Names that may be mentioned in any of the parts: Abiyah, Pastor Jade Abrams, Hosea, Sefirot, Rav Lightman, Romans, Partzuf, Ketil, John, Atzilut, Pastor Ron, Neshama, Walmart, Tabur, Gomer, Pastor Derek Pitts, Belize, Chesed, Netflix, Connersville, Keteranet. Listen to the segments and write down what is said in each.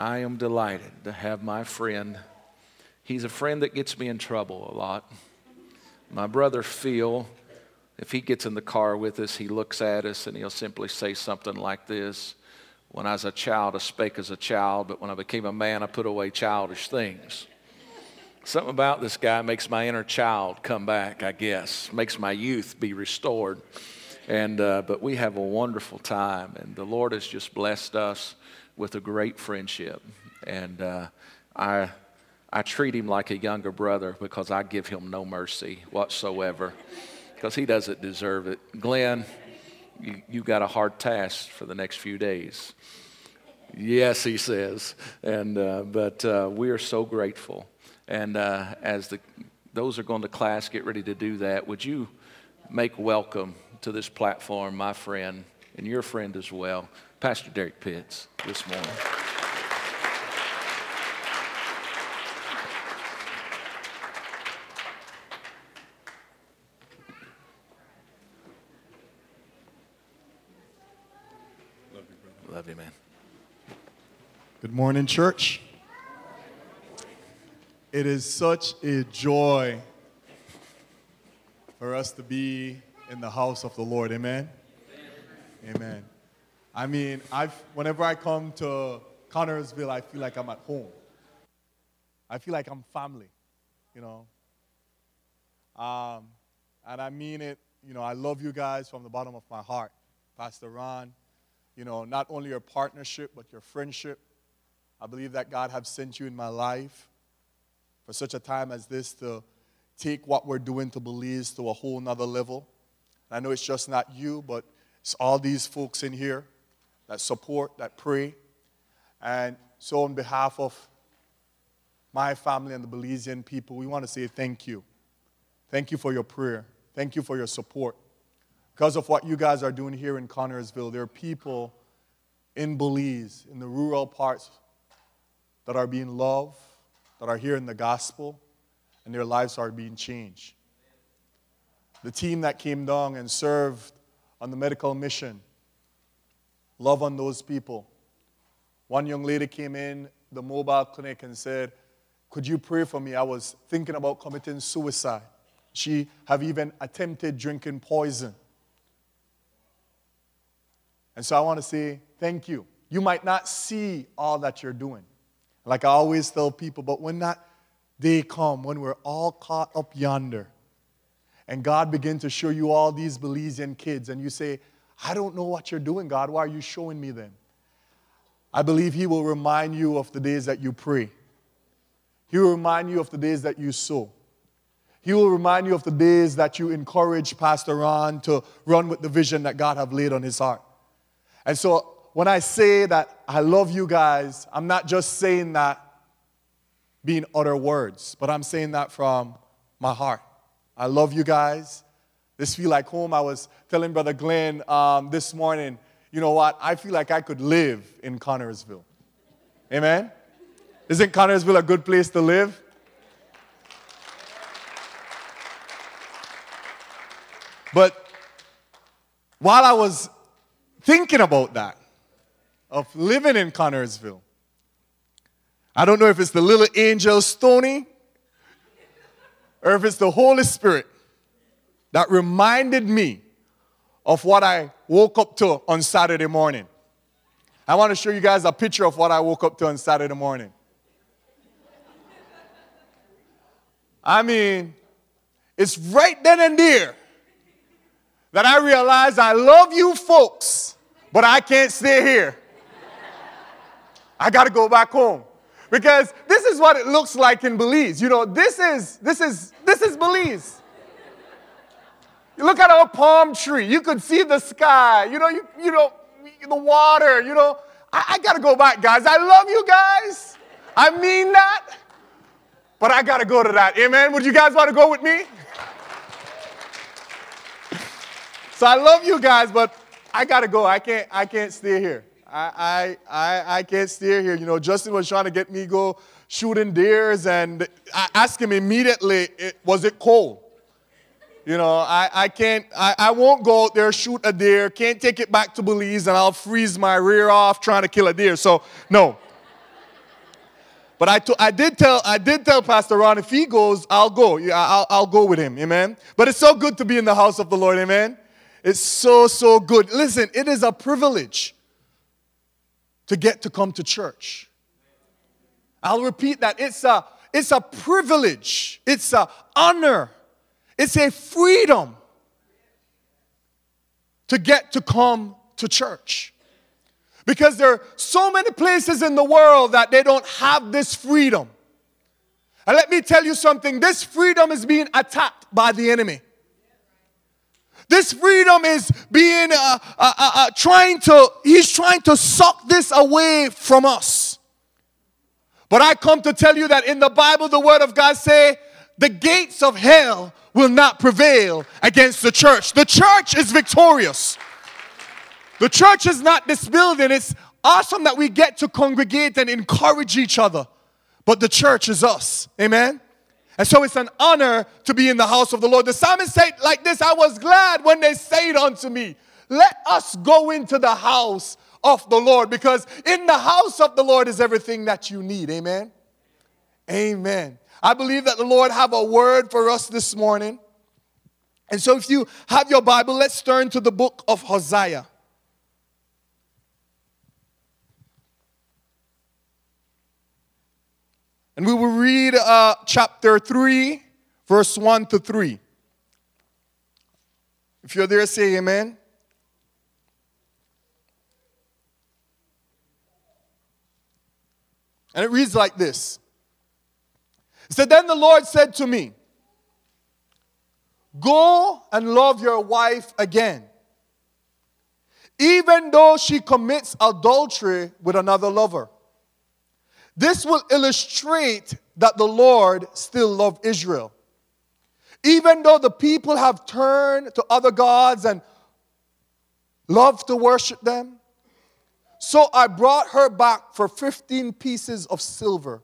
I am delighted to have my friend. He's a friend that gets me in trouble a lot. My brother Phil, if he gets in the car with us, he looks at us and he'll simply say something like this. When I was a child, I spake as a child, but when I became a man, I put away childish things. Something about this guy makes my inner child come back, I guess. Makes my youth be restored. And but we have a wonderful time, and the Lord has just blessed us with a great friendship. And I treat him like a younger brother because I give him no mercy whatsoever because he doesn't deserve it. Glenn, you got a hard task for the next few days. Yes, he says. And but we are so grateful. And as those are going to class get ready to do that, would you make welcome to this platform my friend and your friend as well, Pastor Derek Pitts, this morning. Love you, brother. Love you, man. Good morning, church. It is such a joy for us to be in the house of the Lord. Amen? Amen. Amen. I mean, whenever I come to Connersville, I feel like I'm at home. I feel like I'm family, you know. And I mean it, you know, I love you guys from the bottom of my heart. Pastor Ron, you know, not only your partnership, but your friendship. I believe that God has sent you in my life for such a time as this to take what we're doing to Belize to a whole nother level. I know it's just not you, but it's all these folks in here that support, that pray. And so on behalf of my family and the Belizean people, we want to say thank you. Thank you for your prayer. Thank you for your support. Because of what you guys are doing here in Connersville, there are people in Belize, in the rural parts, that are being loved, that are hearing the gospel, and their lives are being changed. The team that came down and served on the medical mission, love on those people. One young lady came in the mobile clinic and said, could you pray for me? I was thinking about committing suicide. She have even attempted drinking poison. And so I want to say thank you. You might not see all that you're doing. Like I always tell people, but when that day comes, when we're all caught up yonder, and God begins to show you all these Belizean kids, and you say, I don't know what you're doing, God. Why are you showing me them? I believe he will remind you of the days that you pray. He will remind you of the days that you sow. He will remind you of the days that you encourage Pastor Ron to run with the vision that God have laid on his heart. And so when I say that I love you guys, I'm not just saying that being utter words, but I'm saying that from my heart. I love you guys. This feel like home. I was telling Brother Glenn this morning, you know what? I feel like I could live in Connersville. Amen? Isn't Connersville a good place to live? But while I was thinking about that, of living in Connersville, I don't know if it's the little angel Stoney, or if it's the Holy Spirit that reminded me of what I woke up to on Saturday morning. I want to show you guys a picture of what I woke up to on Saturday morning. I mean, it's right then and there that I realized I love you folks, but I can't stay here. I got to go back home. Because this is what it looks like in Belize. You know, this is Belize. You look at our palm tree. You could see the sky. You know, you know the water. You know, I gotta go back, guys. I love you guys. I mean that. But I gotta go to that. Amen. Would you guys want to go with me? So I love you guys, but I gotta go. I can't stay here. I can't stay here. You know, Justin was trying to get me go shooting deers, and I asked him immediately, was it cold? You know, I won't go out there, shoot a deer, can't take it back to Belize, and I'll freeze my rear off trying to kill a deer. So, no. But I did tell Pastor Ron, if he goes, I'll go. I'll go with him. Amen. But it's so good to be in the house of the Lord. Amen. It's so good. Listen, it is a privilege to get to come to church. I'll repeat that. It's a privilege. It's an honor. It's a freedom to get to come to church. Because there are so many places in the world that they don't have this freedom. And let me tell you something. This freedom is being attacked by the enemy. This freedom is being, he's trying to suck this away from us. But I come to tell you that in the Bible, the Word of God say, the gates of hell will not prevail against the church. The church is victorious. The church is not this building. It's awesome that we get to congregate and encourage each other. But the church is us. Amen? And so it's an honor to be in the house of the Lord. The psalmist said like this, I was glad when they said unto me, let us go into the house of the Lord. Because in the house of the Lord is everything that you need. Amen? Amen. I believe that the Lord have a word for us this morning. And so if you have your Bible, let's turn to the book of Hosea. And we will read chapter 3, verse 1 to 3. If you're there, say amen. And it reads like this. It said, then the Lord said to me, go and love your wife again, even though she commits adultery with another lover. This will illustrate that the Lord still loves Israel. Even though the people have turned to other gods and love to worship them, so I brought her back for 15 pieces of silver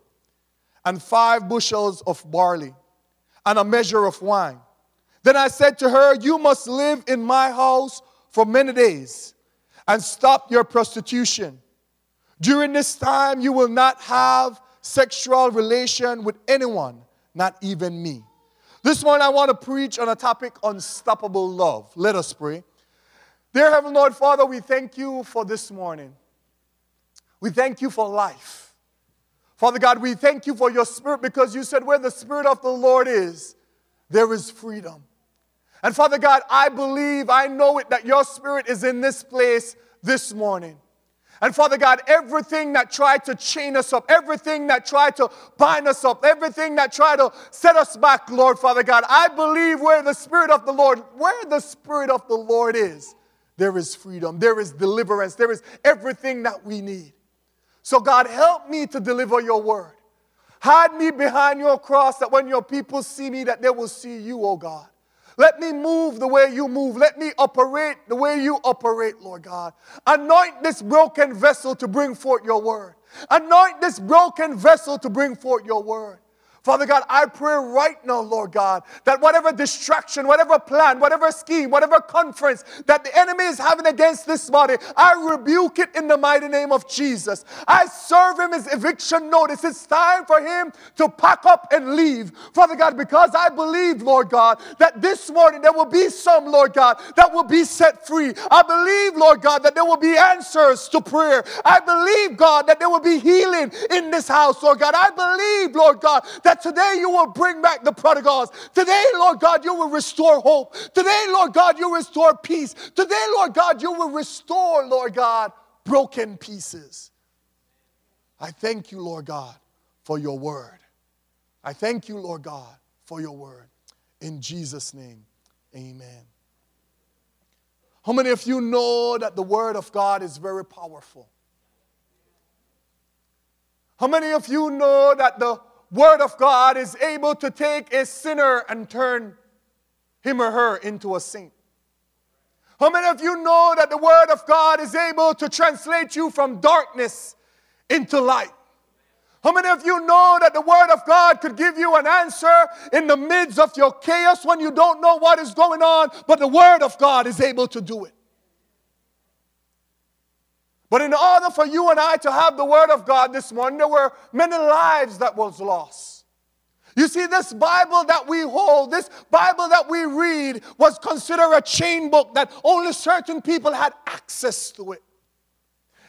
and 5 bushels of barley and a measure of wine. Then I said to her, you must live in my house for many days and stop your prostitution. During this time, you will not have sexual relation with anyone, not even me. This morning, I want to preach on a topic, unstoppable love. Let us pray. Dear Heavenly Lord, Father, we thank you for this morning. We thank you for life. Father God, we thank you for your spirit because you said where the spirit of the Lord is, there is freedom. And Father God, I believe, I know it, that your spirit is in this place this morning. And Father God, everything that tried to chain us up, everything that tried to bind us up, everything that tried to set us back, Lord, Father God, I believe where the Spirit of the Lord is, there is freedom, there is deliverance, there is everything that we need. So God, help me to deliver your word. Hide me behind your cross that when your people see me, that they will see you, oh God. Let me move the way you move. Let me operate the way you operate, Lord God. Anoint this broken vessel to bring forth your word. Anoint this broken vessel to bring forth your word. Father God, I pray right now, Lord God, that whatever distraction, whatever plan, whatever scheme, whatever conference that the enemy is having against this body, I rebuke it in the mighty name of Jesus. I serve him his eviction notice. It's time for him to pack up and leave. Father God, because I believe, Lord God, that this morning there will be some, Lord God, that will be set free. I believe, Lord God, that there will be answers to prayer. I believe, God, that there will be healing in this house, Lord God. I believe, Lord God, that today you will bring back the prodigals. Today, Lord God, you will restore hope. Today, Lord God, you restore peace. Today, Lord God, you will restore, Lord God, broken pieces. I thank you, Lord God, for your word. I thank you, Lord God, for your word. In Jesus' name, amen. How many of you know that the word of God is very powerful? How many of you know that the Word of God is able to take a sinner and turn him or her into a saint? How many of you know that the Word of God is able to translate you from darkness into light? How many of you know that the Word of God could give you an answer in the midst of your chaos when you don't know what is going on, but the Word of God is able to do it? But in order for you and I to have the Word of God this morning, there were many lives that was lost. You see, this Bible that we hold, this Bible that we read, was considered a chain book that only certain people had access to it.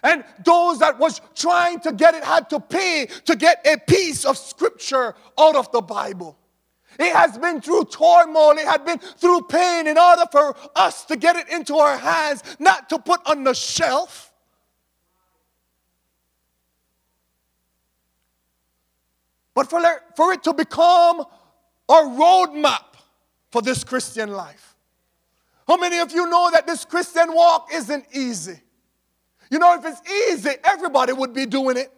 And those that was trying to get it had to pay to get a piece of Scripture out of the Bible. It has been through turmoil. It had been through pain in order for us to get it into our hands, not to put on the shelf. But for it to become a roadmap for this Christian life. How many of you know that this Christian walk isn't easy? You know, if it's easy, everybody would be doing it.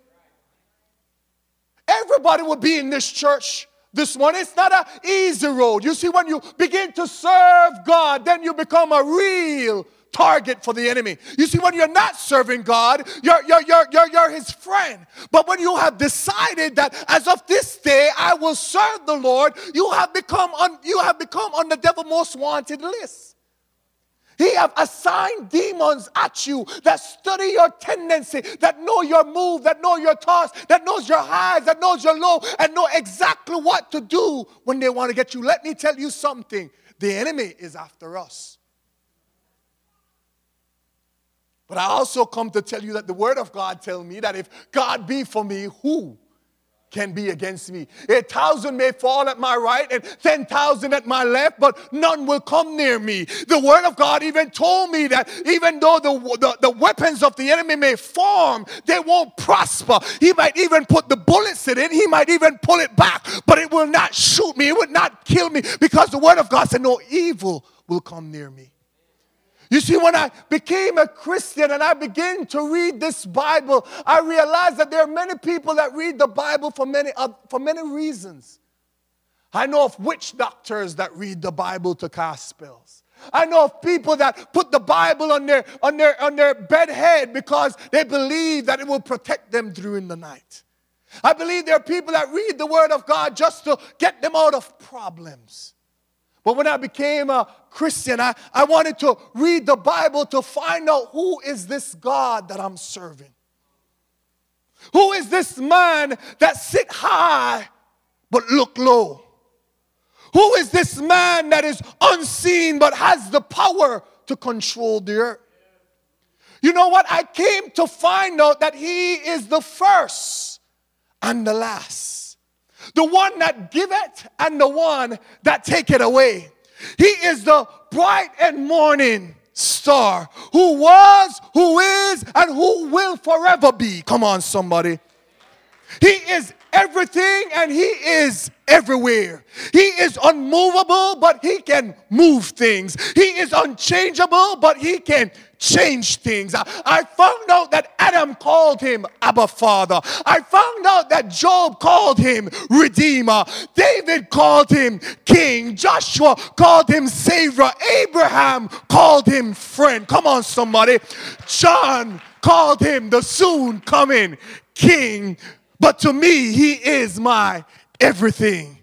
Everybody would be in this church this morning. It's not an easy road. You see, when you begin to serve God, then you become a real target for the enemy. You see, when you're not serving God, you're his friend. But when you have decided that as of this day I will serve the Lord, you have become on the devil's most wanted list. He have assigned demons at you that study your tendency, that know your move, that know your toss, that knows your highs, that knows your low, and know exactly what to do when they want to get you. Let me tell you something. The enemy is after us. But I also come to tell you that the Word of God tells me that if God be for me, who can be against me? 1,000 may fall at my right and 10,000 at my left, but none will come near me. The Word of God even told me that even though the weapons of the enemy may form, they won't prosper. He might even put the bullets in it. He might even pull it back, but it will not shoot me. It will not kill me, because the Word of God said no evil will come near me. You see, when I became a Christian and I began to read this Bible, I realized that there are many people that read the Bible for many reasons. I know of witch doctors that read the Bible to cast spells. I know of people that put the Bible on their bed head because they believe that it will protect them during the night. I believe there are people that read the Word of God just to get them out of problems. But when I became a Christian, I wanted to read the Bible to find out, who is this God that I'm serving? Who is this man that sit high but look low? Who is this man that is unseen but has the power to control the earth? You know what? I came to find out that he is the first and the last. The one that giveth and the one that taketh away. He is the bright and morning star, who was, who is, and who will forever be. Come on, somebody. He is everything and he is everywhere. He is unmovable, but he can move things. He is unchangeable, but he can change things. I found out that Adam called him Abba Father. I found out that Job called him Redeemer. David called him King. Joshua called him Savior. Abraham called him Friend. Come on, somebody. John called him the soon coming King. But to me, he is my everything.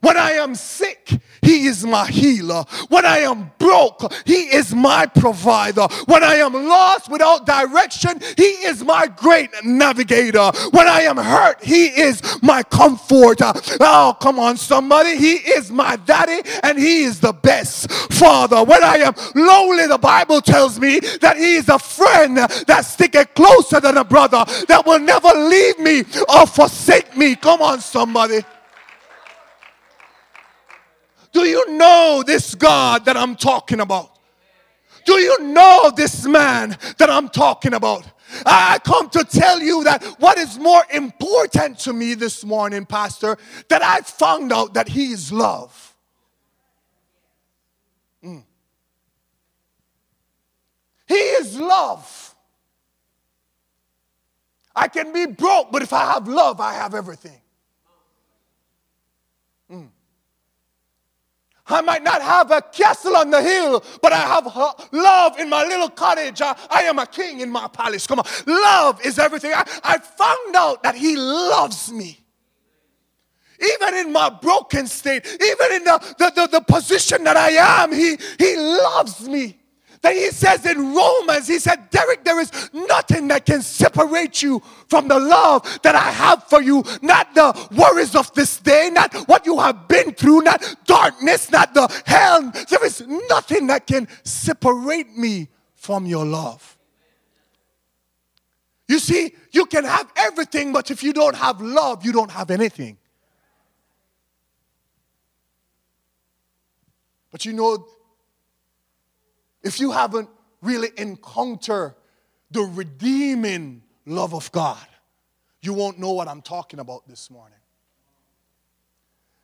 When I am sick, he is my healer. When I am broke, he is my provider. When I am lost without direction, he is my great navigator. When I am hurt, he is my comforter. Oh, come on, somebody. He is my daddy and he is the best father. When I am lonely, the Bible tells me that he is a friend that sticketh closer than a brother, that will never leave me or forsake me. Come on, somebody. Do you know this God that I'm talking about? Do you know this man that I'm talking about? I come to tell you that what is more important to me this morning, Pastor, that I found out that he is love. He is love. I can be broke, but if I have love, I have everything. I might not have a castle on the hill, but I have love in my little cottage. I am a king in my palace. Come on. Love is everything. I found out that he loves me. Even in my broken state, even in the position that I am, he loves me. Then he says in Romans, he said, Derek, there is nothing that can separate you from the love that I have for you. Not the worries of this day, not what you have been through, not darkness, not the hell. There is nothing that can separate me from your love. You see, you can have everything, but if you don't have love, you don't have anything. But you know, if you haven't really encountered the redeeming love of God, you won't know what I'm talking about this morning.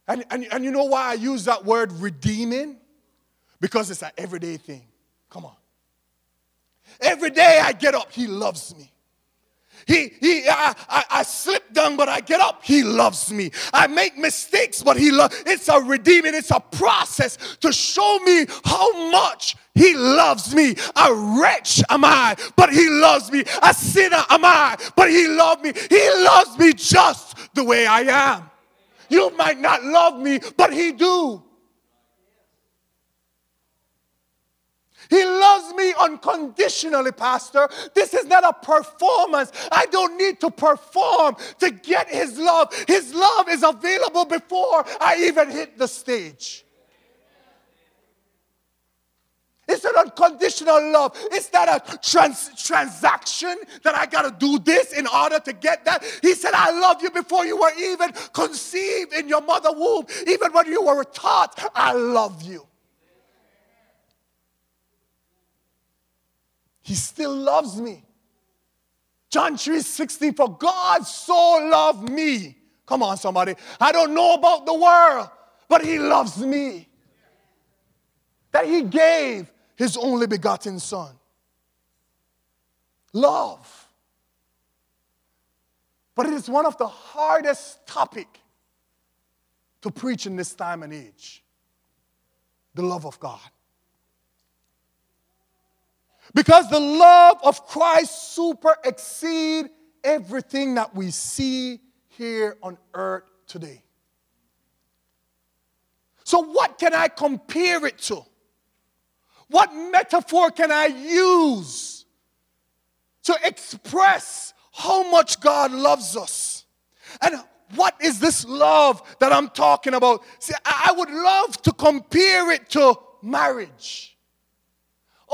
And you know why I use that word redeeming? Because it's an everyday thing. Come on. Every day I get up, he loves me. I slip down, but I get up. He loves me. I make mistakes, but he loves. It's a redeeming. It's a process to show me how much he loves me. A wretch am I, but he loves me. A sinner am I, but he loved me. He loves me just the way I am. You might not love me, but he do. He loves me unconditionally, Pastor. This is not a performance. I don't need to perform to get his love. His love is available before I even hit the stage. It's an unconditional love. It's not a transaction that I got to do this in order to get that. He said, I love you before you were even conceived in your mother's womb. Even when you were taught, I love you. He still loves me. John 3:16, for God so loved me. Come on, somebody. I don't know about the world, but he loves me. That he gave his only begotten son. Love. But it is one of the hardest topics to preach in this time and age. The love of God. Because the love of Christ super exceeds everything that we see here on earth today. So what can I compare it to? What metaphor can I use to express how much God loves us? And what is this love that I'm talking about? See, I would love to compare it to marriage.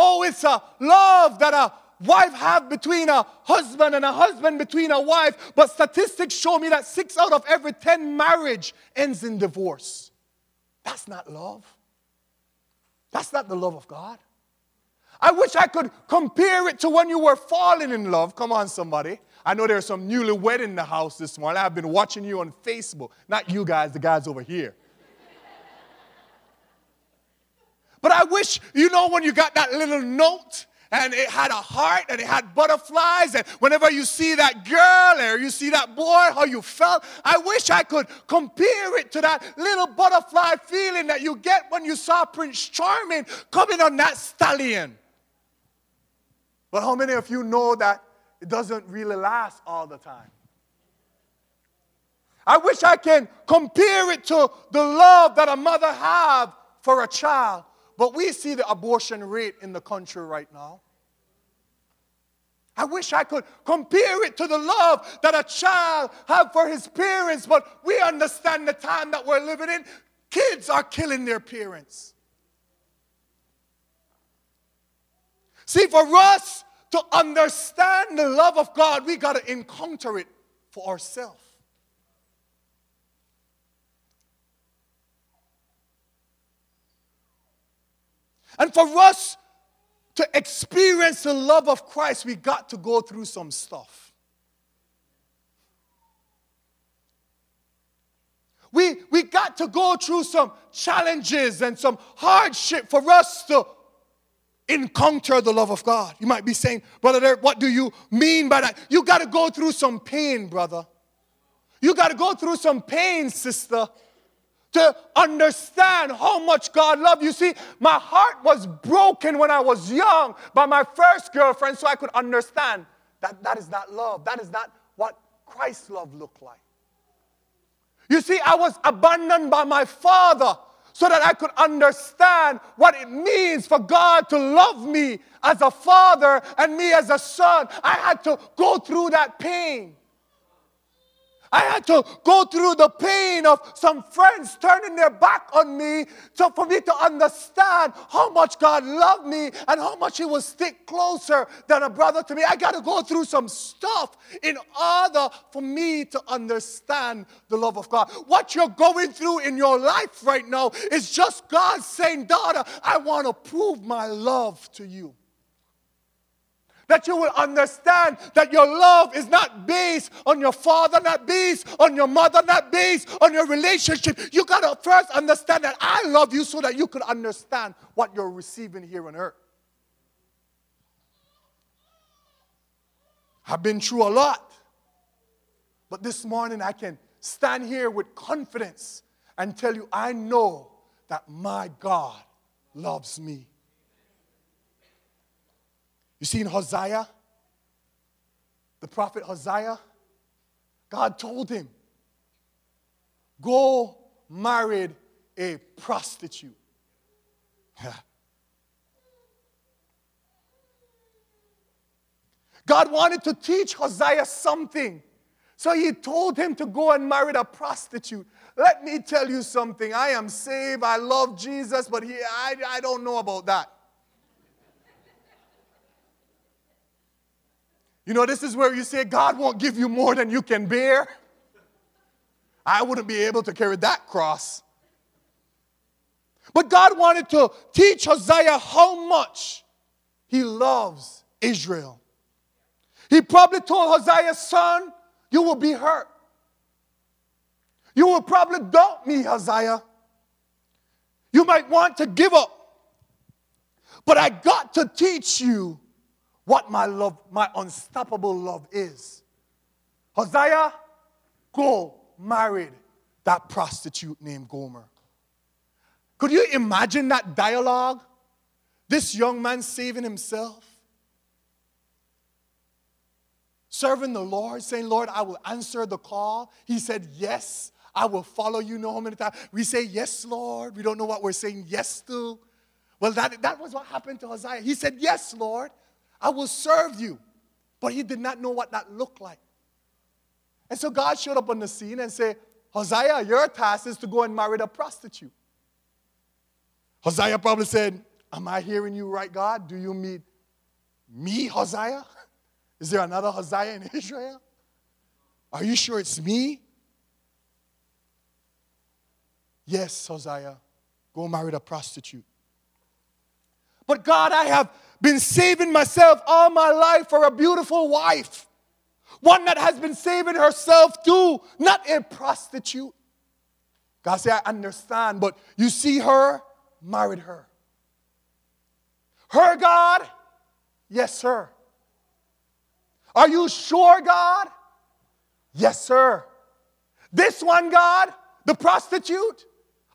Oh, it's a love that a wife has between a husband and a husband between a wife. But statistics show me that 6 out of every 10 marriage ends in divorce. That's not love. That's not the love of God. I wish I could compare it to when you were falling in love. Come on, somebody. I know there's some newlywed in the house this morning. I've been watching you on Facebook. Not you guys, the guys over here. But I wish, you know, when you got that little note and it had a heart and it had butterflies and whenever you see that girl or you see that boy, how you felt, I wish I could compare it to that little butterfly feeling that you get when you saw Prince Charming coming on that stallion. But how many of you know that it doesn't really last all the time? I wish I can compare it to the love that a mother has for a child. But we see the abortion rate in the country right now. I wish I could compare it to the love that a child has for his parents, but we understand the time that we're living in. Kids are killing their parents. See, for us to understand the love of God, we got to encounter it for ourselves. And for us to experience the love of Christ, we got to go through some stuff. We got to go through some challenges and some hardship for us to encounter the love of God. You might be saying, Brother Derek, what do you mean by that? You got to go through some pain, brother. You got to go through some pain, sister. To understand how much God loved you. See, my heart was broken when I was young by my first girlfriend, so I could understand that is not love. That is not what Christ's love looked like. You see, I was abandoned by my father, so that I could understand what it means for God to love me as a father and me as a son. I had to go through that pain. I had to go through the pain of some friends turning their back on me for me to understand how much God loved me and how much he would stick closer than a brother to me. I got to go through some stuff in order for me to understand the love of God. What you're going through in your life right now is just God saying, daughter, I want to prove my love to you. That you will understand that your love is not based on your father, not based on your mother, not based on your relationship. You got to first understand that I love you so that you can understand what you're receiving here on earth. I've been through a lot. But this morning I can stand here with confidence and tell you I know that my God loves me. You see in Hosea, the prophet Hosea, God told him, go marry a prostitute. God wanted to teach Hosea something, so he told him to go and marry a prostitute. Let me tell you something. I am saved. I love Jesus, but I don't know about that. You know, this is where you say, God won't give you more than you can bear. I wouldn't be able to carry that cross. But God wanted to teach Hosea how much he loves Israel. He probably told Hosea, son, you will be hurt. You will probably doubt me, Hosea. You might want to give up. But I got to teach you what my love, my unstoppable love is. Hosea, go married that prostitute named Gomer. Could you imagine that dialogue? This young man saving himself, serving the Lord, saying, Lord, I will answer the call. He said, yes, I will follow you. No, how many times we say, yes, Lord. We don't know what we're saying yes to. Well, that was what happened to Hosea. He said, yes, Lord. I will serve you. But he did not know what that looked like. And so God showed up on the scene and said, Hosea, your task is to go and marry the prostitute. Hosea probably said, am I hearing you right, God? Do you mean me, Hosea? Is there another Hosea in Israel? Are you sure it's me? Yes, Hosea, go marry the prostitute. But God, I have been saving myself all my life for a beautiful wife. One that has been saving herself too, not a prostitute. God said, I understand, but you see her, married her. Her, God? Yes, sir. Are you sure, God? Yes, sir. This one, God, the prostitute?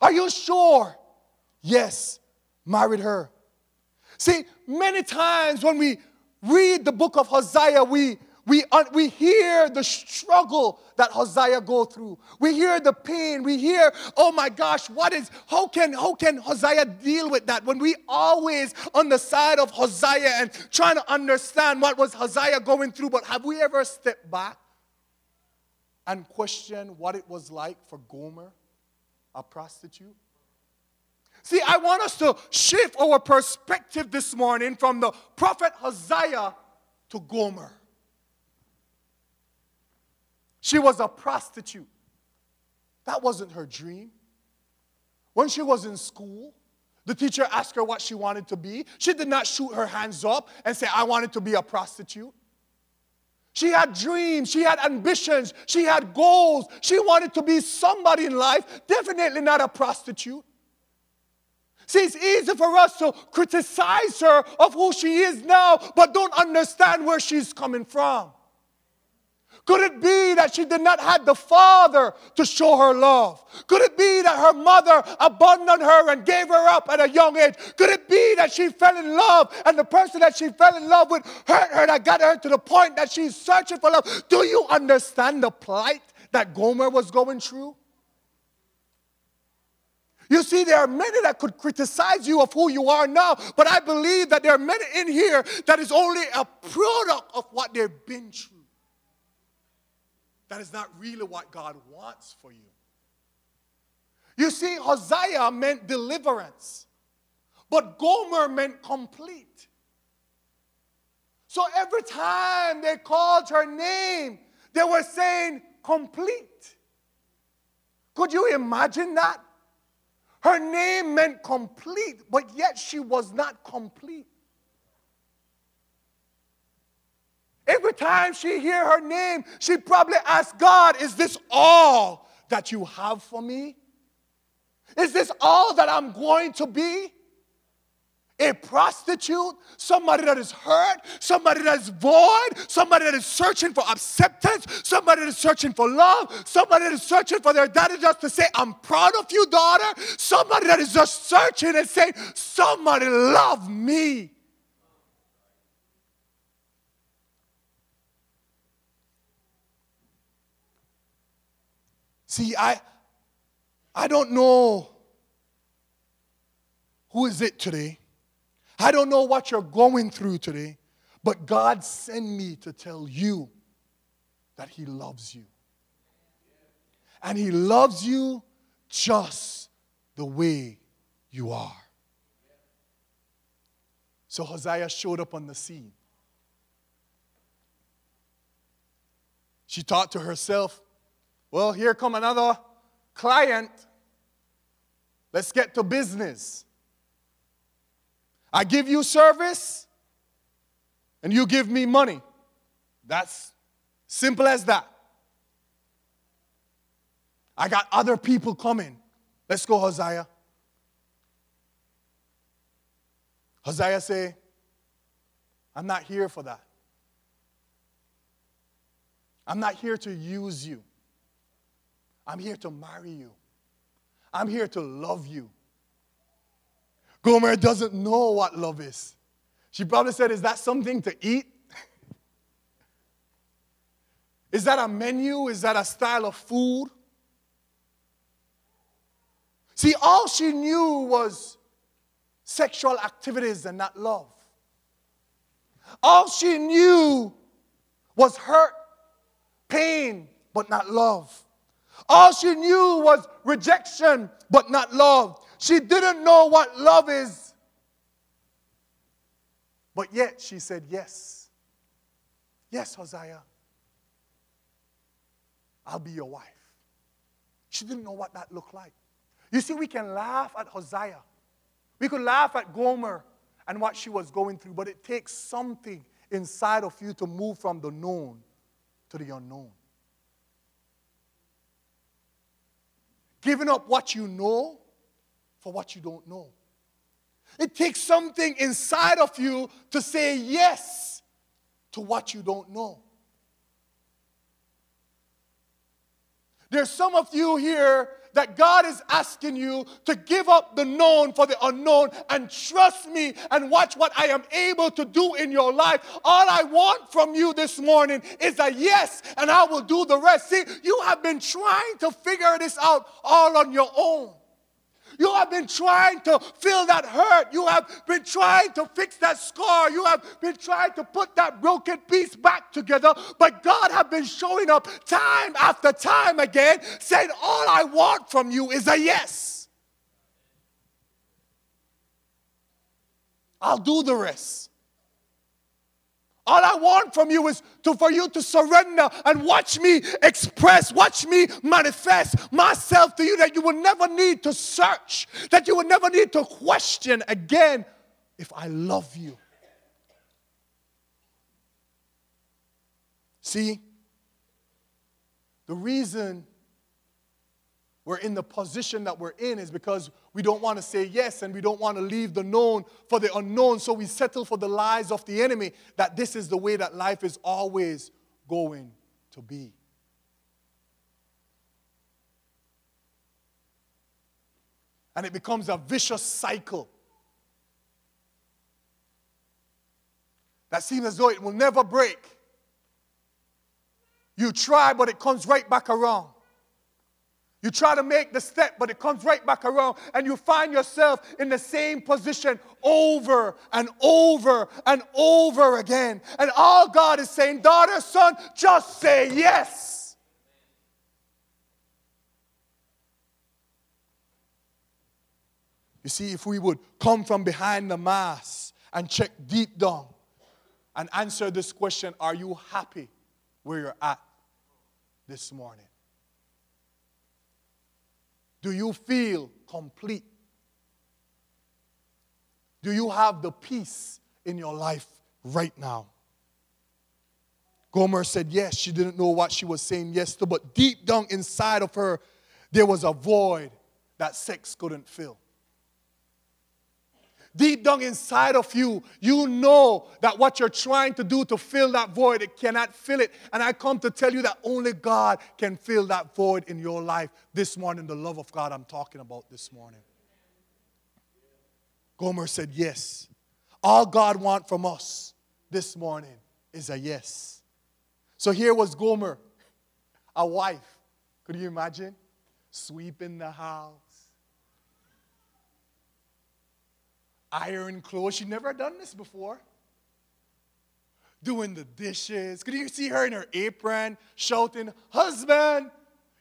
Are you sure? Yes, married her. See, many times when we read the book of Hosea, we hear the struggle that Hosea go through. We hear the pain. We hear, oh my gosh, how can Hosea deal with that? When we always on the side of Hosea and trying to understand what was Hosea going through, but have we ever stepped back and questioned what it was like for Gomer, a prostitute? See, I want us to shift our perspective this morning from the prophet Hosea to Gomer. She was a prostitute. That wasn't her dream. When she was in school, the teacher asked her what she wanted to be. She did not shoot her hands up and say, I wanted to be a prostitute. She had dreams. She had ambitions. She had goals. She wanted to be somebody in life, definitely not a prostitute. See, it's easy for us to criticize her of who she is now, but don't understand where she's coming from. Could it be that she did not have the father to show her love? Could it be that her mother abandoned her and gave her up at a young age? Could it be that she fell in love and the person that she fell in love with hurt her, that got her to the point that she's searching for love? Do you understand the plight that Gomer was going through? You see, there are many that could criticize you of who you are now, but I believe that there are many in here that is only a product of what they've been through. That is not really what God wants for you. You see, Hosea meant deliverance, but Gomer meant complete. So every time they called her name, they were saying complete. Could you imagine that? Her name meant complete, but yet she was not complete. Every time she hears her name, she probably asks God, is this all that you have for me? Is this all that I'm going to be? A prostitute, somebody that is hurt, somebody that is void, somebody that is searching for acceptance, somebody that is searching for love, somebody that is searching for their daddy just to say, I'm proud of you, daughter. Somebody that is just searching and saying, somebody love me. See, I don't know who is it today. I don't know what you're going through today, but God sent me to tell you that He loves you. And He loves you just the way you are. So Hosea showed up on the scene. She thought to herself, well, here come another client. Let's get to business. I give you service, and you give me money. That's simple as that. I got other people coming. Let's go, Hosea. Hosea say, I'm not here for that. I'm not here to use you. I'm here to marry you. I'm here to love you. Gomer doesn't know what love is. She probably said, is that something to eat? Is that a menu? Is that a style of food? See, all she knew was sexual activities and not love. All she knew was hurt, pain, but not love. All she knew was rejection, but not love. She didn't know what love is. But yet she said yes. Yes, Hosea. I'll be your wife. She didn't know what that looked like. You see, we can laugh at Hosea. We could laugh at Gomer and what she was going through, but it takes something inside of you to move from the known to the unknown. Giving up what you know for what you don't know. It takes something inside of you to say yes to what you don't know. There's some of you here that God is asking you to give up the known for the unknown and trust me and watch what I am able to do in your life. All I want from you this morning is a yes, and I will do the rest. See, you have been trying to figure this out all on your own. You have been trying to fill that hurt. You have been trying to fix that scar. You have been trying to put that broken piece back together. But God has been showing up time after time again, saying, all I want from you is a yes. I'll do the rest. All I want from you is for you to surrender and watch me express, watch me manifest myself to you, that you will never need to search, that you will never need to question again if I love you. See, the reason we're in the position that we're in is because we don't want to say yes and we don't want to leave the known for the unknown, so we settle for the lies of the enemy that this is the way that life is always going to be. And it becomes a vicious cycle that seems as though it will never break. You try, but it comes right back around. You try to make the step, but it comes right back around, and you find yourself in the same position over and over and over again. And all God is saying, daughter, son, just say yes. You see, if we would come from behind the mass and check deep down and answer this question, are you happy where you're at this morning? Do you feel complete? Do you have the peace in your life right now? Gomer said yes. She didn't know what she was saying yes to, but deep down inside of her, there was a void that sex couldn't fill. Deep down inside of you, you know that what you're trying to do to fill that void, it cannot fill it. And I come to tell you that only God can fill that void in your life this morning, the love of God I'm talking about this morning. Gomer said yes. All God wants from us this morning is a yes. So here was Gomer, a wife. Could you imagine? Sweeping the house. Iron clothes. She'd never done this before. Doing the dishes. Could you see her in her apron shouting, husband,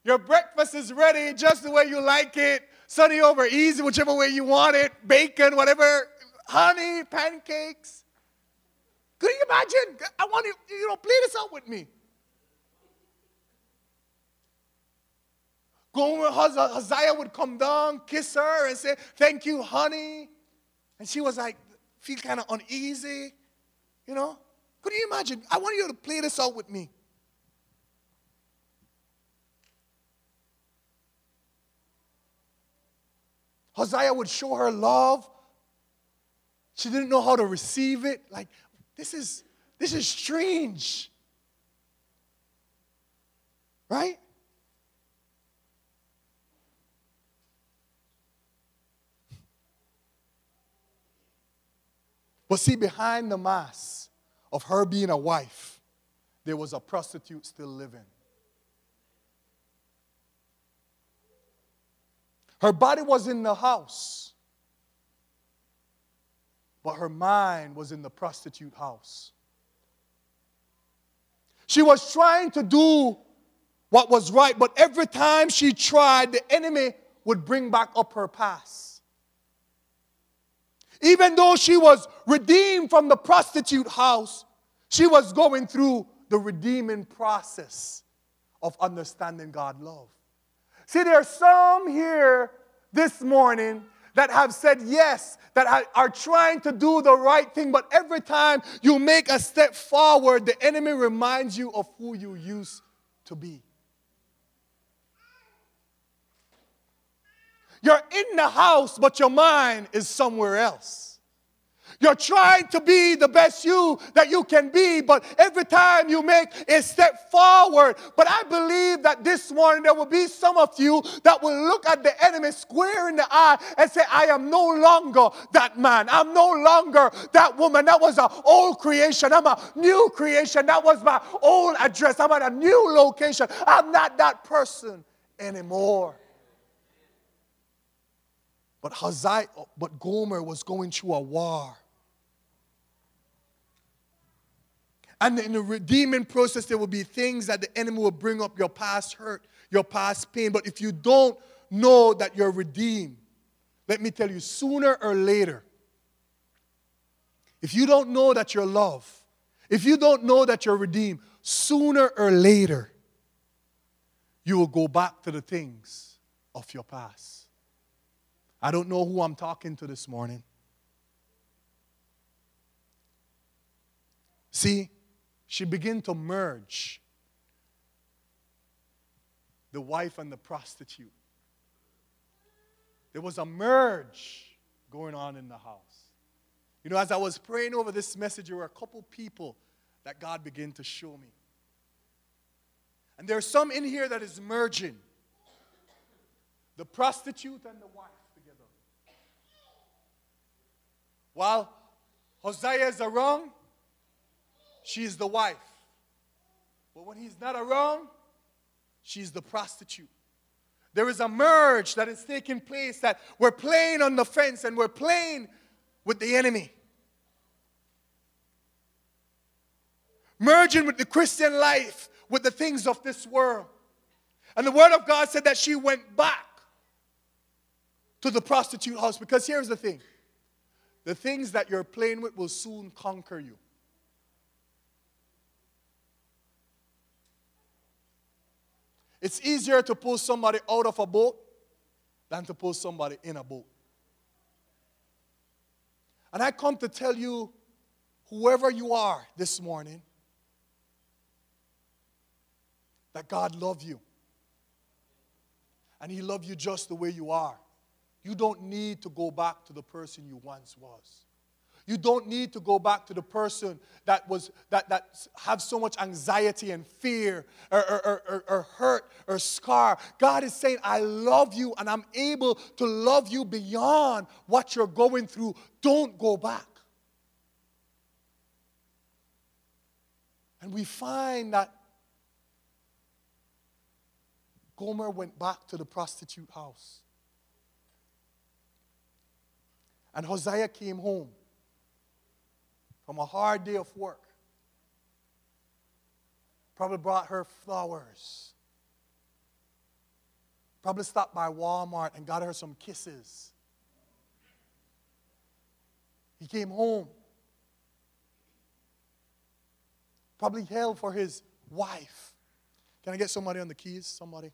your breakfast is ready just the way you like it. Sunny over easy, whichever way you want it. Bacon, whatever. Honey, pancakes. Could you imagine? I want you, play this out with me. Gomer, Hosea would come down, kiss her, and say, thank you, honey. And she was like, feel kind of uneasy, Could you imagine? I want you to play this out with me. Hosea would show her love. She didn't know how to receive it. Like, this is strange. Right? But see, behind the mask of her being a wife, there was a prostitute still living. Her body was in the house, but her mind was in the prostitute house. She was trying to do what was right, but every time she tried, the enemy would bring back up her past. Even though she was redeemed from the prostitute house, she was going through the redeeming process of understanding God's love. See, there are some here this morning that have said yes, that are trying to do the right thing, but every time you make a step forward, the enemy reminds you of who you used to be. You're in the house, but your mind is somewhere else. You're trying to be the best you that you can be, but every time you make a step forward. But I believe that this morning there will be some of you that will look at the enemy square in the eye and say, I am no longer that man. I'm no longer that woman. That was an old creation. I'm a new creation. That was my old address. I'm at a new location. I'm not that person anymore. But Gomer was going through a war. And in the redeeming process, there will be things that the enemy will bring up, your past hurt, your past pain. But if you don't know that you're redeemed, let me tell you, sooner or later, if you don't know that you're loved, if you don't know that you're redeemed, sooner or later, you will go back to the things of your past. I don't know who I'm talking to this morning. See, she began to merge the wife and the prostitute. There was a merge going on in the house. As I was praying over this message, there were a couple people that God began to show me. And there are some in here that is merging the prostitute and the wife. While Hosea is around, she's the wife. But when he's not around, she's the prostitute. There is a merge that is taking place, that we're playing on the fence and we're playing with the enemy. Merging with the Christian life, with the things of this world. And the Word of God said that she went back to the prostitute house. Because here's the thing. The things that you're playing with will soon conquer you. It's easier to pull somebody out of a boat than to pull somebody in a boat. And I come to tell you, whoever you are this morning, that God loves you. And He loves you just the way you are. You don't need to go back to the person you once was. You don't need to go back to the person that have so much anxiety and fear or hurt or scar. God is saying, I love you and I'm able to love you beyond what you're going through. Don't go back. And we find that Gomer went back to the prostitute house. And Hosea came home from a hard day of work. Probably brought her flowers. Probably stopped by Walmart and got her some kisses. He came home. Probably held for his wife. Can I get somebody on the keys? Somebody.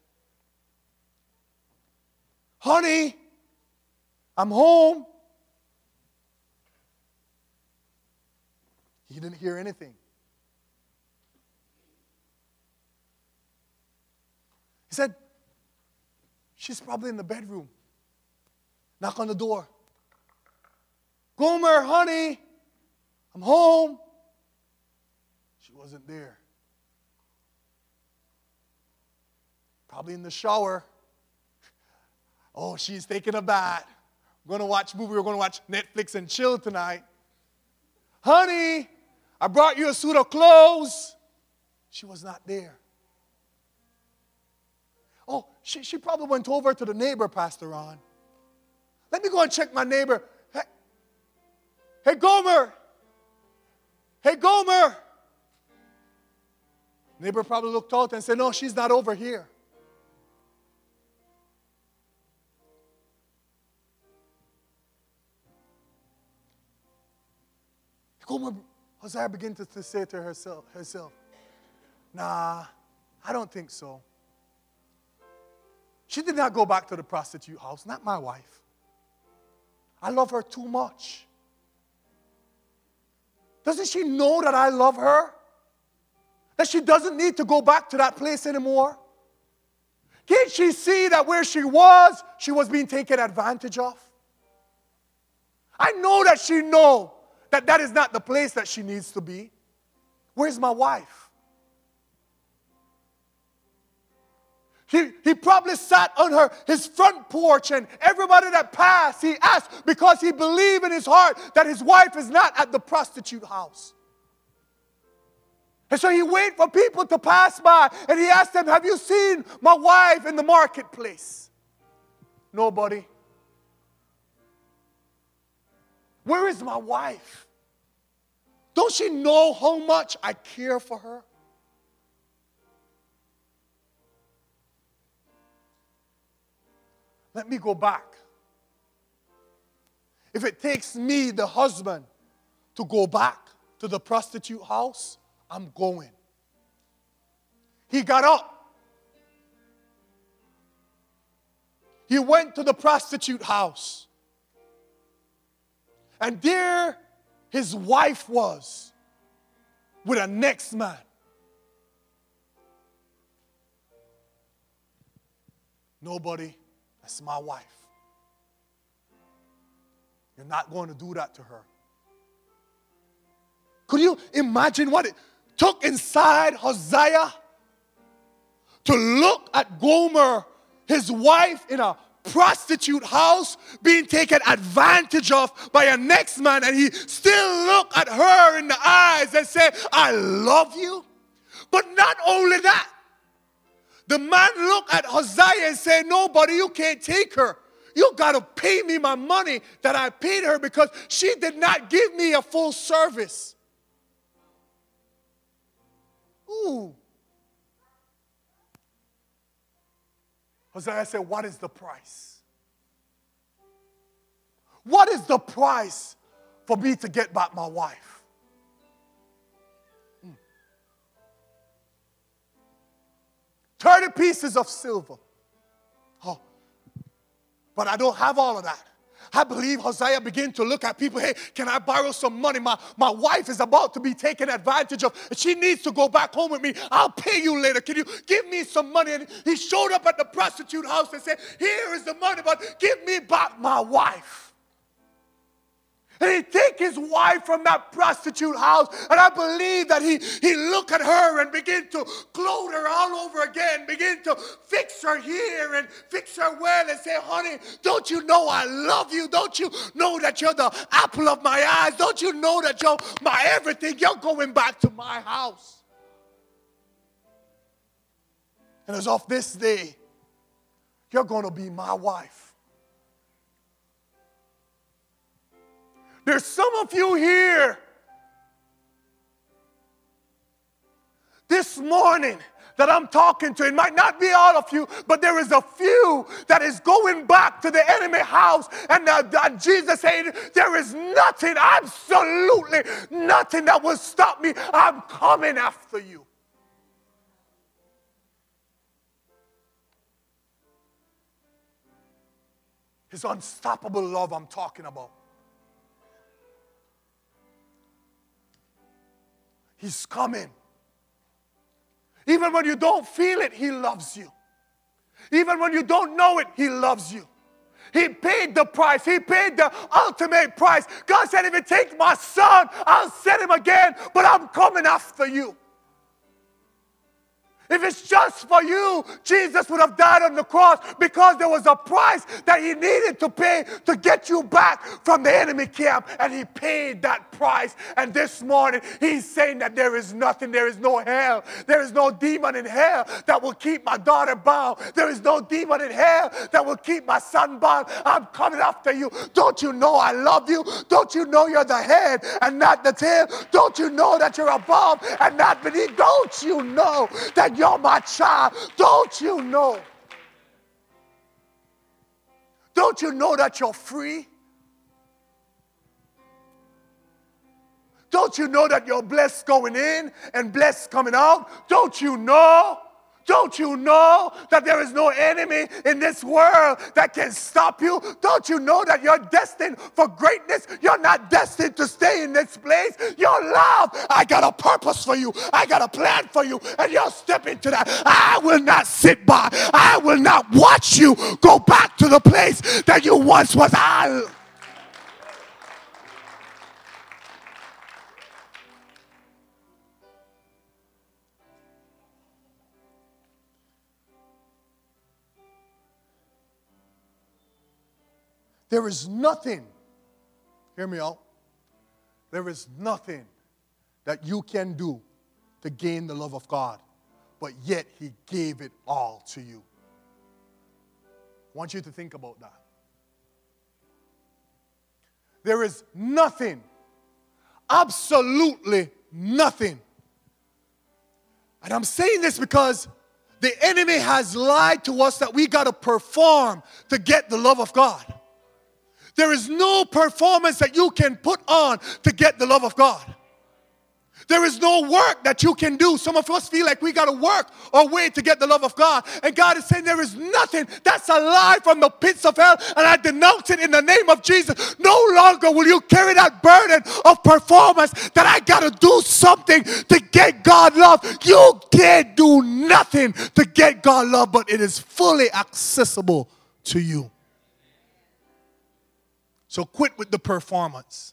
Honey, I'm home. He didn't hear anything. He said, she's probably in the bedroom. Knock on the door. Gomer, honey, I'm home. She wasn't there. Probably in the shower. Oh, she's taking a bath. We're going to watch a movie. We're going to watch Netflix and chill tonight. Honey, I brought you a suit of clothes. She was not there. Oh, she probably went over to the neighbor, Pastor Ron. Let me go and check my neighbor. Hey, Gomer. Hey, Gomer. Neighbor probably looked out and said, no, she's not over here. Gomer, Hosea began to say to herself, nah, I don't think so. She did not go back to the prostitute house, not my wife. I love her too much. Doesn't she know that I love her? That she doesn't need to go back to that place anymore? Can't she see that where she was being taken advantage of? I know that she knows. That is not the place that she needs to be. Where's my wife? He probably sat on his front porch, and everybody that passed, he asked, because he believed in his heart that his wife is not at the prostitute house. And so he waited for people to pass by, and he asked them, have you seen my wife in the marketplace? Nobody. Where is my wife? Don't she know how much I care for her? Let me go back. If it takes me, the husband, to go back to the prostitute house, I'm going. He got up. He went to the prostitute house. And there his wife was with a next man. Nobody, that's my wife. You're not going to do that to her. Could you imagine what it took inside Hosea to look at Gomer, his wife, in a prostitute house, being taken advantage of by a next man, and he still looked at her in the eyes and said, I love you. But not only that, The man looked at Hosea and said, nobody, you can't take her. You got to pay me my money that I paid her because she did not give me a full service. Ooh. Hosea said, what is the price? What is the price for me to get back my wife? Mm. 30 pieces of silver. Oh, but I don't have all of that. I believe Hosea began to look at people, hey, can I borrow some money? My wife is about to be taken advantage of. She needs to go back home with me. I'll pay you later. Can you give me some money? And he showed up at the prostitute house and said, here is the money, but give me back my wife. And he took his wife from that prostitute house, and I believe that he looked at her and began to clothe her all over again, begin to fix her here and fix her well and say, honey, don't you know I love you? Don't you know that you're the apple of my eyes? Don't you know that you're my everything? You're going back to my house. And as of this day, you're going to be my wife. There's some of you here this morning that I'm talking to. It might not be all of you, but there is a few that is going back to the enemy house. And Jesus said, there is nothing, absolutely nothing that will stop me. I'm coming after you. His unstoppable love I'm talking about. He's coming. Even when you don't feel it, he loves you. Even when you don't know it, he loves you. He paid the price. He paid the ultimate price. God said, if you take my son, I'll send him again, but I'm coming after you. If it's just for you, Jesus would have died on the cross because there was a price that he needed to pay to get you back from the enemy camp, and he paid that price. And this morning, he's saying that there is nothing, there is no hell, there is no demon in hell that will keep my daughter bound. There is no demon in hell that will keep my son bound. I'm coming after you. Don't you know I love you? Don't you know you're the head and not the tail? Don't you know that you're above and not beneath? Don't you know that you're my child? Don't you know? Don't you know that you're free? Don't you know that you're blessed going in and blessed coming out? Don't you know? Don't you know that there is no enemy in this world that can stop you? Don't you know that you're destined for greatness? You're not destined to stay in this place. You're loved. I got a purpose for you. I got a plan for you. And you're stepping to that. I will not sit by. I will not watch you go back to the place that you once was. There is nothing, hear me out, there is nothing that you can do to gain the love of God, but yet he gave it all to you. I want you to think about that. There is nothing, absolutely nothing. And I'm saying this because the enemy has lied to us that we got to perform to get the love of God. There is no performance that you can put on to get the love of God. There is no work that you can do. Some of us feel like we got to work our way to get the love of God. And God is saying there is nothing. That's a lie from the pits of hell. And I denounce it in the name of Jesus. No longer will you carry that burden of performance that I got to do something to get God love. You can't do nothing to get God love, but it is fully accessible to you. So quit with the performance.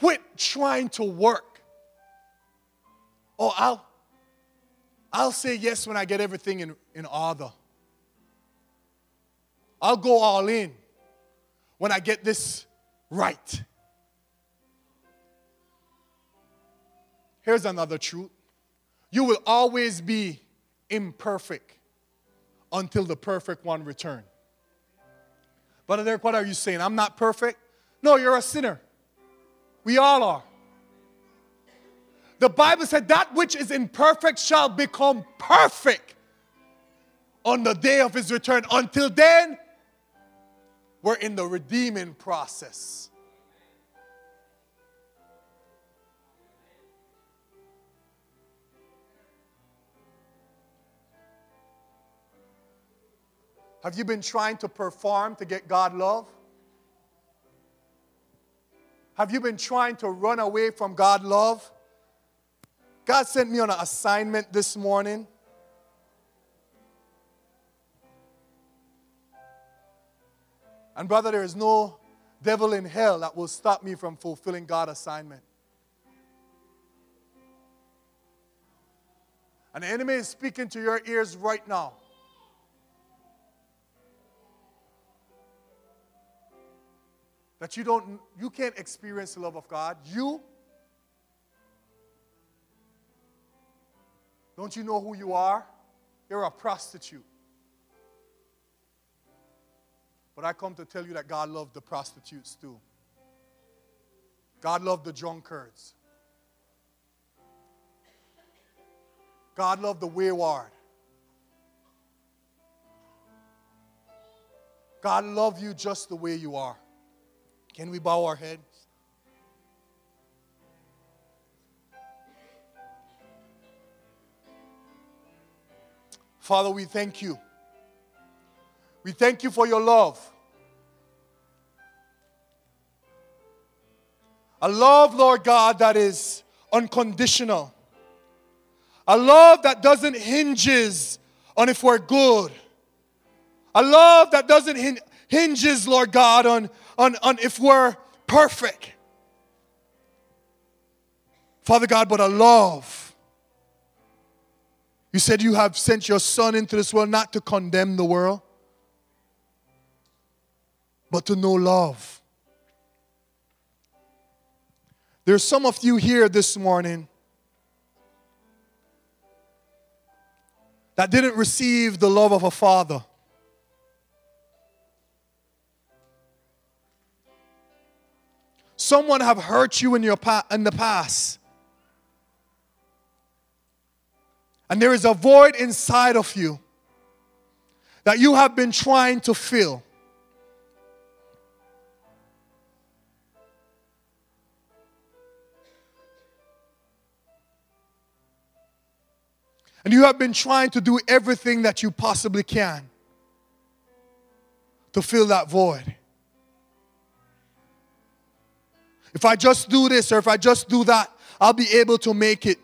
Quit trying to work. Oh, I'll say yes when I get everything in order. I'll go all in when I get this right. Here's another truth. You will always be imperfect until the perfect one return. Brother Derek, what are you saying? I'm not perfect? No, you're a sinner. We all are. The Bible said that which is imperfect shall become perfect on the day of his return. Until then, we're in the redeeming process. Have you been trying to perform to get God's love? Have you been trying to run away from God's love? God sent me on an assignment this morning. And brother, there is no devil in hell that will stop me from fulfilling God's assignment. And the enemy is speaking to your ears right now. That you can't experience the love of God. Don't you know who you are? You're a prostitute. But I come to tell you that God loved the prostitutes too. God loved the drunkards. God loved the wayward. God loves you just the way you are. Can we bow our heads? Father, we thank you. We thank you for your love. A love, Lord God, that is unconditional. A love that doesn't hinges on if we're good. A love that doesn't hinges, Lord God, on if we're perfect. Father God, but a love. You said you have sent your Son into this world not to condemn the world, but to know love. There's some of you here this morning that didn't receive the love of a father. Someone have hurt you in the past. And there is a void inside of you that you have been trying to fill. And you have been trying to do everything that you possibly can to fill that void. If I just do this or if I just do that, I'll be able to make it.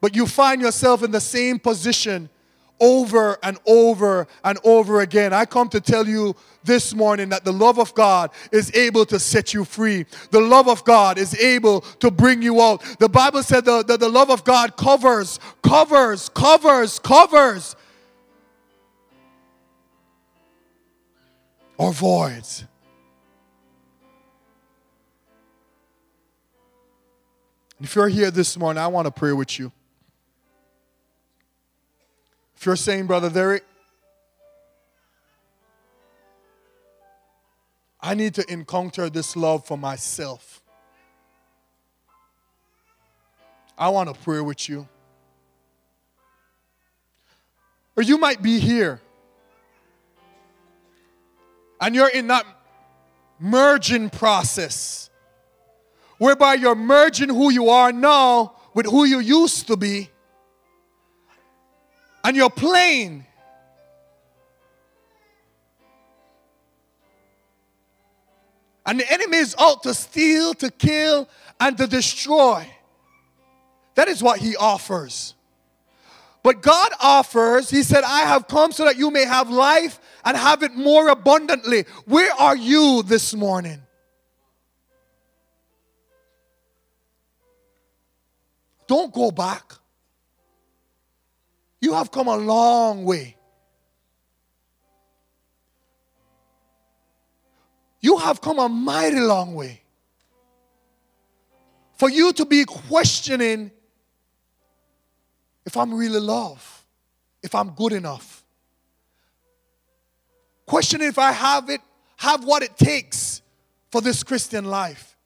But you find yourself in the same position over and over and over again. I come to tell you this morning that the love of God is able to set you free. The love of God is able to bring you out. The Bible said that the love of God covers our voids. If you're here this morning, I want to pray with you. If you're saying, Brother Derek, I need to encounter this love for myself, I want to pray with you. Or you might be here and you're in that merging process, whereby you're merging who you are now with who you used to be. And you're playing. And the enemy is out to steal, to kill, and to destroy. That is what he offers. But God offers, he said, I have come so that you may have life and have it more abundantly. Where are you this morning? Don't go back. You have come a long way. You have come a mighty long way. For you to be questioning if I'm really loved. if I'm good enough. Question if I have what it takes for this Christian life.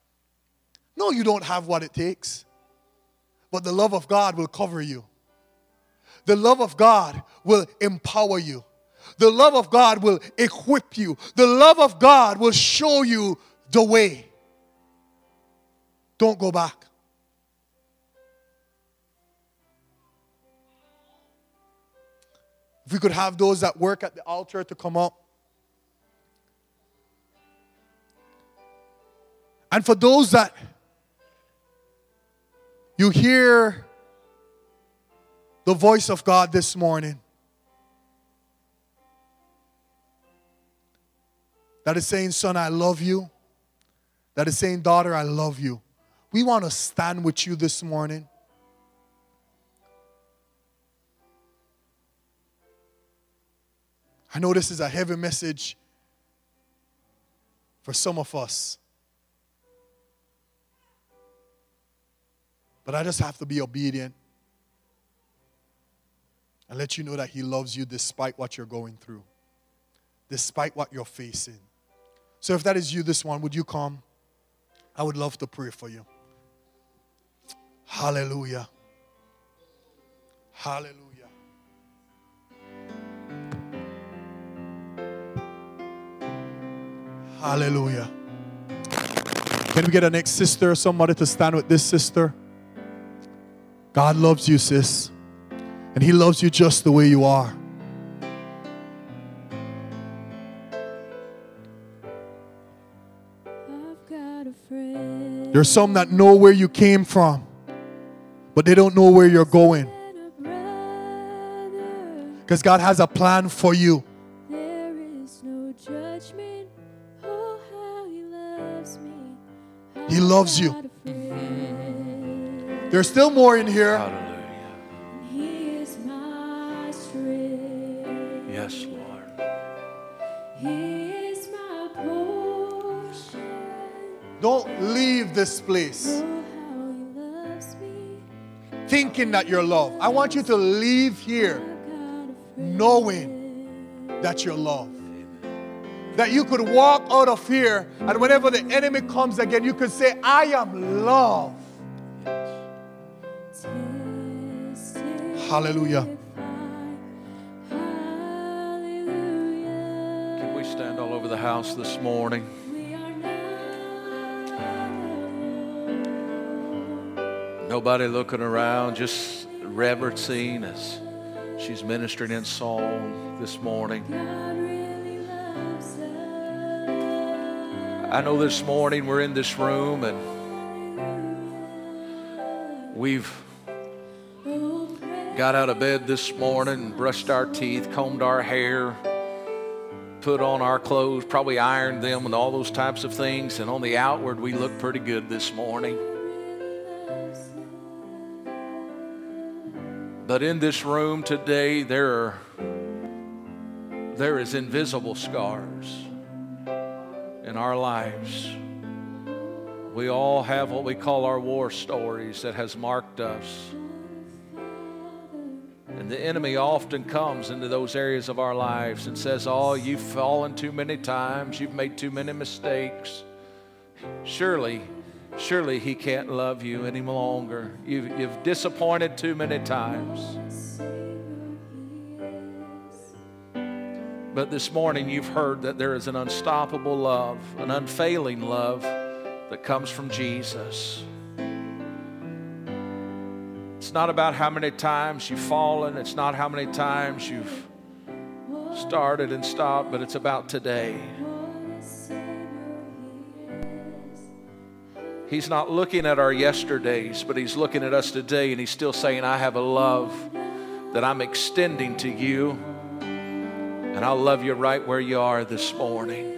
No, you don't have what it takes. But the love of God will cover you. The love of God will empower you. The love of God will equip you. The love of God will show you the way. Don't go back. If we could have those that work at the altar to come up. And for those that you hear the voice of God this morning, that is saying, son, I love you. That is saying, daughter, I love you. We want to stand with you this morning. I know this is a heavy message for some of us. But I just have to be obedient and let you know that He loves you despite what you're going through, despite what you're facing. So if that is you this morning, would you come? I would love to pray for you. Hallelujah. Hallelujah. Hallelujah. Can we get our next sister or somebody to stand with this sister? God loves you, sis. And He loves you just the way you are. I've got a friend. There's some that know where you came from, but they don't know where you're going. Because God has a plan for you. He loves you. There's still more in here. Hallelujah. He is my strength. Yes, Lord. He is my portion. Don't leave this place thinking that you're loved. I want you to leave here knowing that you're loved. That you could walk out of here, and whenever the enemy comes again, you could say, I am loved. Yes. Hallelujah. Can we stand all over the house this morning? Nobody looking around, just reverencing as she's ministering in song this morning. I know this morning we're in this room and we've got out of bed this morning, brushed our teeth, combed our hair, put on our clothes, probably ironed them and all those types of things. And on the outward, we look pretty good this morning. But in this room today, there is invisible scars. In our lives, we all have what we call our war stories that has marked us. And the enemy often comes into those areas of our lives and says, oh, you've fallen too many times. You've made too many mistakes. Surely he can't love you any longer. You've disappointed too many times. But this morning you've heard that there is an unstoppable love, an unfailing love that comes from Jesus. It's not about how many times you've fallen. It's not how many times you've started and stopped, but it's about today. He's not looking at our yesterdays, but He's looking at us today, and He's still saying, I have a love that I'm extending to you. And I'll love you right where you are this morning.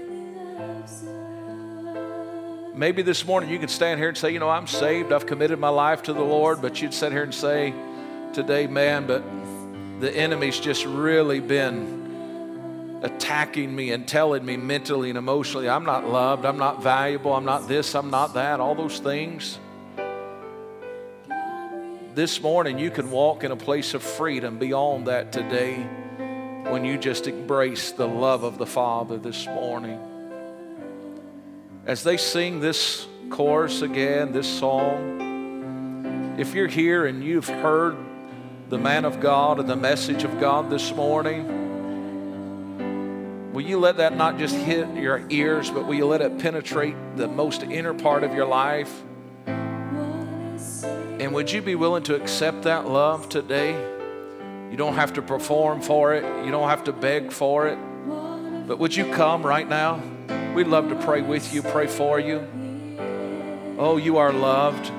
Maybe this morning you could stand here and say, you know, I'm saved. I've committed my life to the Lord. But you'd sit here and say today, man, but the enemy's just really been attacking me and telling me mentally and emotionally, I'm not loved. I'm not valuable. I'm not this. I'm not that. All those things. this morning you can walk in a place of freedom beyond that today when you just embrace the love of the Father this morning. As they sing this chorus again, this song, if you're here and you've heard the man of God and the message of God this morning, will you let that not just hit your ears, but will you let it penetrate the most inner part of your life? And would you be willing to accept that love today? You don't have to perform for it. You don't have to beg for it. But would you come right now? We'd love to pray with you, pray for you. Oh, you are loved.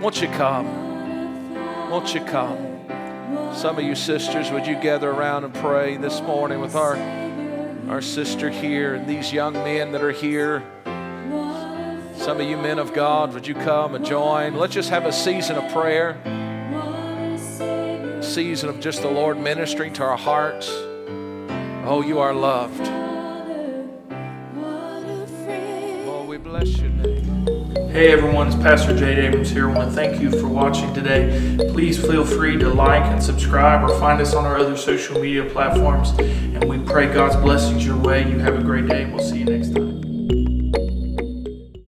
Won't you come? Won't you come? Some of you sisters, would you gather around and pray this morning with our sister here and these young men that are here? Some of you men of God, would you come and join? Let's just have a season of prayer. A season of just the Lord ministering to our hearts. Oh, you are loved. Oh, we bless your name. Hey everyone, it's Pastor Jade Abrams here. I want to thank you for watching today. Please feel free to like and subscribe or find us on our other social media platforms. And we pray God's blessings your way. You have a great day. We'll see you next time.